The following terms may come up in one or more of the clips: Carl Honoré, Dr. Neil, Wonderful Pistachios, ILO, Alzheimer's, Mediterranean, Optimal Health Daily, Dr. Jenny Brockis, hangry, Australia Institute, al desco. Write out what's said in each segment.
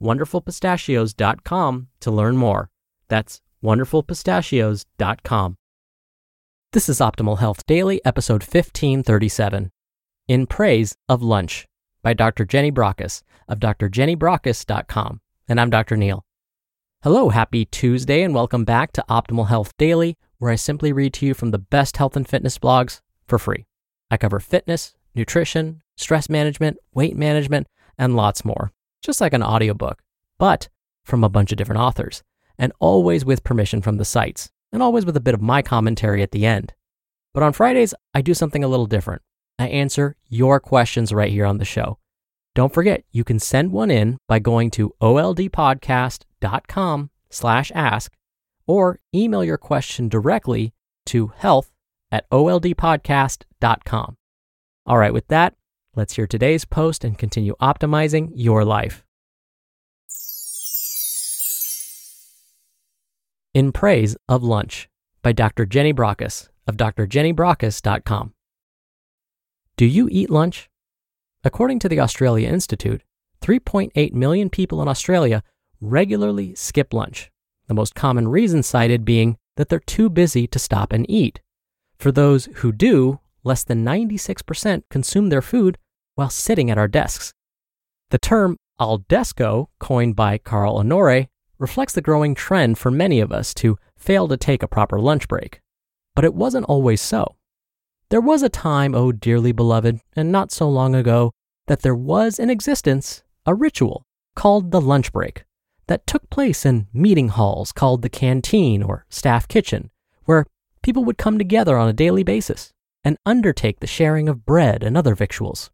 wonderfulpistachios.com to learn more. That's wonderfulpistachios.com. This is Optimal Health Daily, episode 1537, In Praise of Lunch, by Dr. Jenny Brockis of drjennybrockus.com. And I'm Dr. Neil. Hello, happy Tuesday, and welcome back to Optimal Health Daily, where I simply read to you from the best health and fitness blogs for free. I cover fitness, nutrition, stress management, weight management, and lots more, just like an audiobook, but from a bunch of different authors, and always with permission from the sites, and always with a bit of my commentary at the end. But on Fridays, I do something a little different. I answer your questions right here on the show. Don't forget, you can send one in by going to oldpodcast.com/ask, or email your question directly to health@oldpodcast.com. All right, with that, let's hear today's post and continue optimizing your life. In Praise of Lunch, by Dr. Jenny Brockis of drjennybrockus.com. Do you eat lunch? According to the Australia Institute, 3.8 million people in Australia regularly skip lunch, the most common reason cited being that they're too busy to stop and eat. For those who do, less than 96% consume their food while sitting at our desks. The term al desco, coined by Carl Honoré, reflects the growing trend for many of us to fail to take a proper lunch break. But it wasn't always so. There was a time, oh dearly beloved, and not so long ago, that there was in existence a ritual called the lunch break that took place in meeting halls called the canteen or staff kitchen, where people would come together on a daily basis and undertake the sharing of bread and other victuals.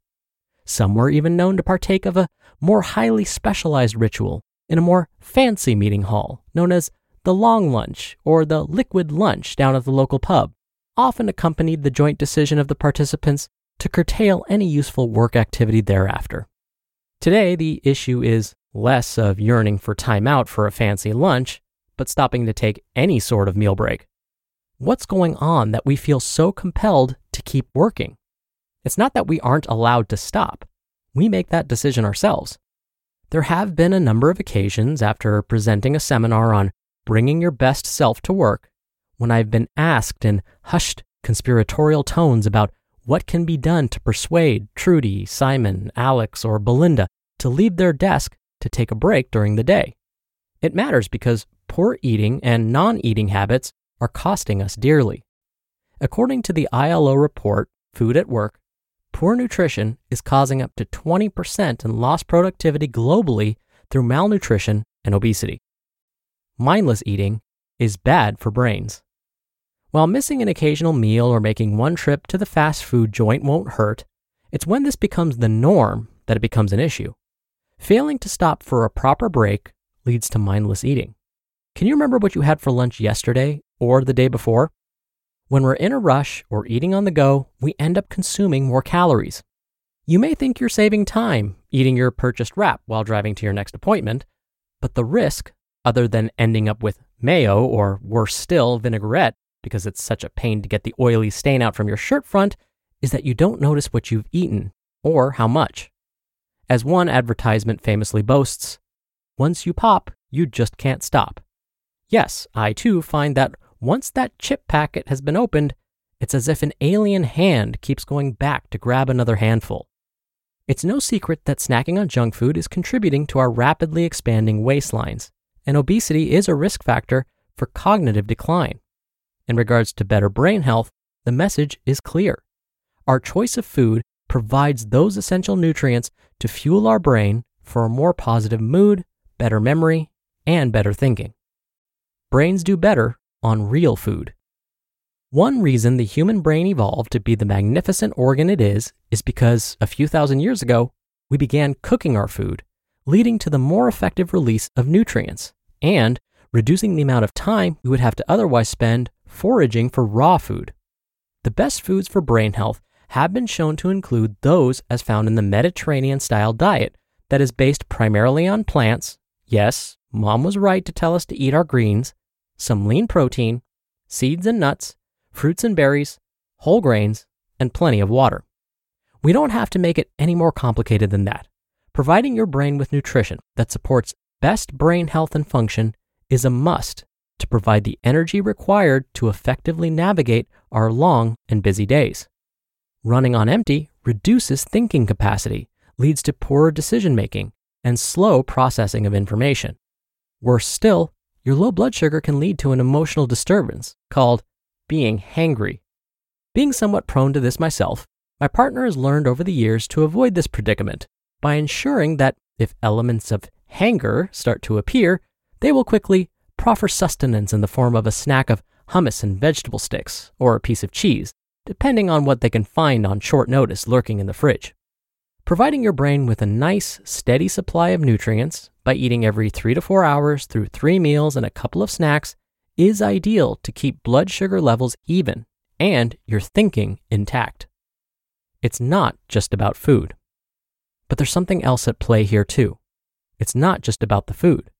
Some were even known to partake of a more highly specialized ritual in a more fancy meeting hall known as the long lunch or the liquid lunch down at the local pub, often accompanied the joint decision of the participants to curtail any useful work activity thereafter. Today, the issue is less of yearning for time out for a fancy lunch, but stopping to take any sort of meal break. What's going on that we feel so compelled to keep working? It's not that we aren't allowed to stop. We make that decision ourselves. There have been a number of occasions after presenting a seminar on bringing your best self to work when I've been asked in hushed conspiratorial tones about what can be done to persuade Trudy, Simon, Alex, or Belinda to leave their desk to take a break during the day. It matters because poor eating and non-eating habits are costing us dearly. According to the ILO report, Food at Work, poor nutrition is causing up to 20% in lost productivity globally through malnutrition and obesity. Mindless eating is bad for brains. While missing an occasional meal or making one trip to the fast food joint won't hurt, it's when this becomes the norm that it becomes an issue. Failing to stop for a proper break leads to mindless eating. Can you remember what you had for lunch yesterday or the day before? When we're in a rush or eating on the go, we end up consuming more calories. You may think you're saving time eating your purchased wrap while driving to your next appointment, but the risk, other than ending up with mayo or worse still, vinaigrette, because it's such a pain to get the oily stain out from your shirt front, is that you don't notice what you've eaten or how much. As one advertisement famously boasts, once you pop, you just can't stop. Yes, I too find that once that chip packet has been opened, it's as if an alien hand keeps going back to grab another handful. It's no secret that snacking on junk food is contributing to our rapidly expanding waistlines, and obesity is a risk factor for cognitive decline. In regards to better brain health, the message is clear. Our choice of food provides those essential nutrients to fuel our brain for a more positive mood, better memory, and better thinking. Brains do better on real food. One reason the human brain evolved to be the magnificent organ it is because a few thousand years ago, we began cooking our food, leading to the more effective release of nutrients and reducing the amount of time we would have to otherwise spend foraging for raw food. The best foods for brain health have been shown to include those as found in the Mediterranean-style diet that is based primarily on plants. Yes, Mom was right to tell us to eat our greens, some lean protein, seeds and nuts, fruits and berries, whole grains, and plenty of water. We don't have to make it any more complicated than that. Providing your brain with nutrition that supports best brain health and function is a must to provide the energy required to effectively navigate our long and busy days. Running on empty reduces thinking capacity, leads to poorer decision-making, and slow processing of information. Worse still, your low blood sugar can lead to an emotional disturbance called being hangry. Being somewhat prone to this myself, my partner has learned over the years to avoid this predicament by ensuring that if elements of hanger start to appear, they will quickly proffer sustenance in the form of a snack of hummus and vegetable sticks or a piece of cheese, depending on what they can find on short notice lurking in the fridge. Providing your brain with a nice, steady supply of nutrients by eating every 3 to 4 hours through 3 meals and a couple of snacks is ideal to keep blood sugar levels even and your thinking intact. It's not just about food. But there's something else at play here too. It's not just about the food.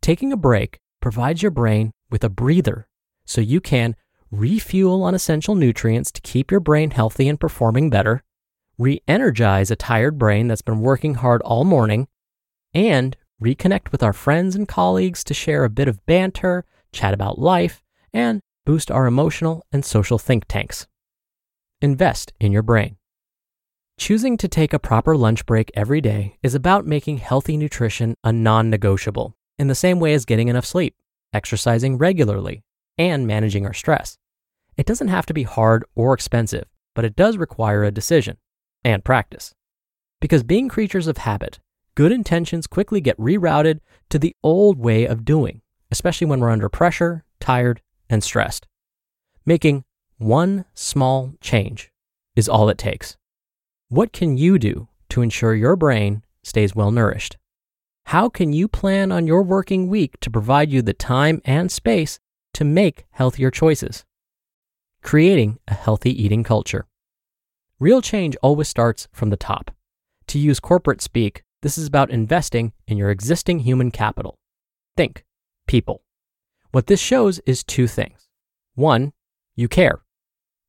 Taking a break provides your brain with a breather so you can refuel on essential nutrients to keep your brain healthy and performing better, re-energize a tired brain that's been working hard all morning, and reconnect with our friends and colleagues to share a bit of banter, chat about life, and boost our emotional and social think tanks. Invest in your brain. Choosing to take a proper lunch break every day is about making healthy nutrition a non-negotiable, in the same way as getting enough sleep, exercising regularly, and managing our stress. It doesn't have to be hard or expensive, but it does require a decision and practice. Because being creatures of habit, good intentions quickly get rerouted to the old way of doing, especially when we're under pressure, tired, and stressed. Making one small change is all it takes. What can you do to ensure your brain stays well nourished? How can you plan on your working week to provide you the time and space to make healthier choices? Creating a healthy eating culture. Real change always starts from the top. To use corporate speak, this is about investing in your existing human capital. Think, people. What this shows is 2 things. 1, you care.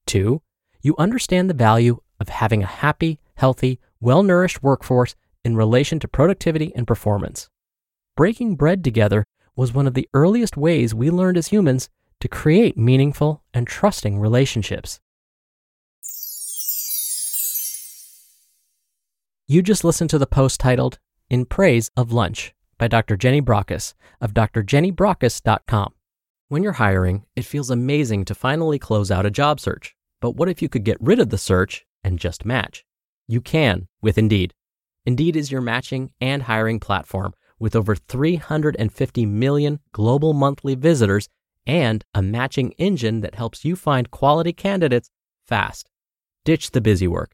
2, you understand the value of having a happy, healthy, well-nourished workforce in relation to productivity and performance. Breaking bread together was one of the earliest ways we learned as humans to create meaningful and trusting relationships. You just listened to the post titled, In Praise of Lunch, by Dr. Jenny Brockis of drjennybrockus.com. When you're hiring, it feels amazing to finally close out a job search. But what if you could get rid of the search and just match? You can with Indeed. Indeed is your matching and hiring platform with over 350 million global monthly visitors and a matching engine that helps you find quality candidates fast. Ditch the busy work.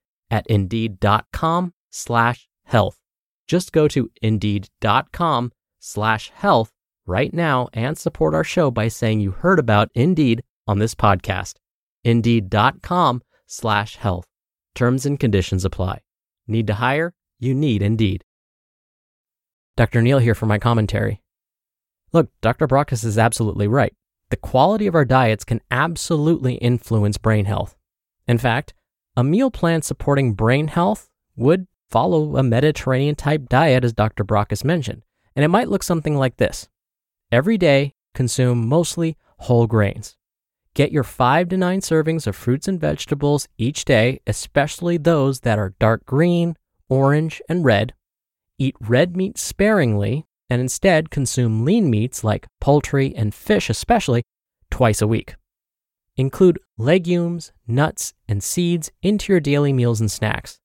at Indeed.com/health. Just go to Indeed.com/health right now and support our show by saying you heard about Indeed on this podcast. Indeed.com/health. Terms and conditions apply. Need to hire? You need Indeed. Dr. Neil here for my commentary. Look, Dr. Brockis is absolutely right. The quality of our diets can absolutely influence brain health. In fact, a meal plan supporting brain health would follow a Mediterranean-type diet, as Dr. Brockis mentioned, and it might look something like this. Every day, consume mostly whole grains. Get your 5 to 9 servings of fruits and vegetables each day, especially those that are dark green, orange, and red. Eat red meat sparingly, and instead consume lean meats like poultry and fish especially, twice a week. Include legumes, nuts, and seeds into your daily meals and snacks.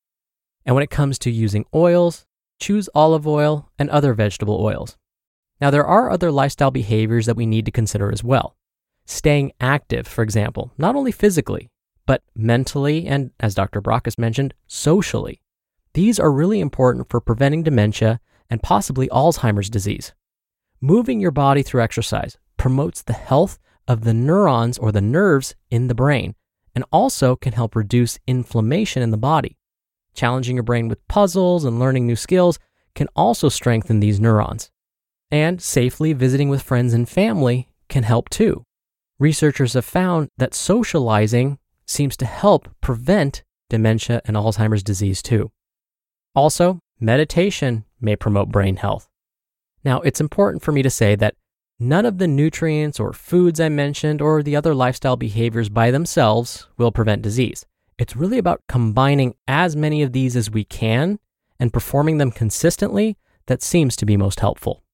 And when it comes to using oils, choose olive oil and other vegetable oils. Now, there are other lifestyle behaviors that we need to consider as well. Staying active, for example, not only physically, but mentally and, as Dr. Brockis mentioned, socially. These are really important for preventing dementia and possibly Alzheimer's disease. Moving your body through exercise promotes the health of the neurons or the nerves in the brain and also can help reduce inflammation in the body. Challenging your brain with puzzles and learning new skills can also strengthen these neurons. And safely visiting with friends and family can help too. Researchers have found that socializing seems to help prevent dementia and Alzheimer's disease too. Also, meditation may promote brain health. Now, it's important for me to say that none of the nutrients or foods I mentioned or the other lifestyle behaviors by themselves will prevent disease. It's really about combining as many of these as we can and performing them consistently that seems to be most helpful.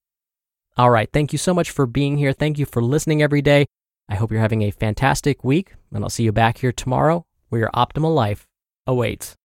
All right, thank you so much for being here. Thank you for listening every day. I hope you're having a fantastic week, and I'll see you back here tomorrow where your optimal life awaits.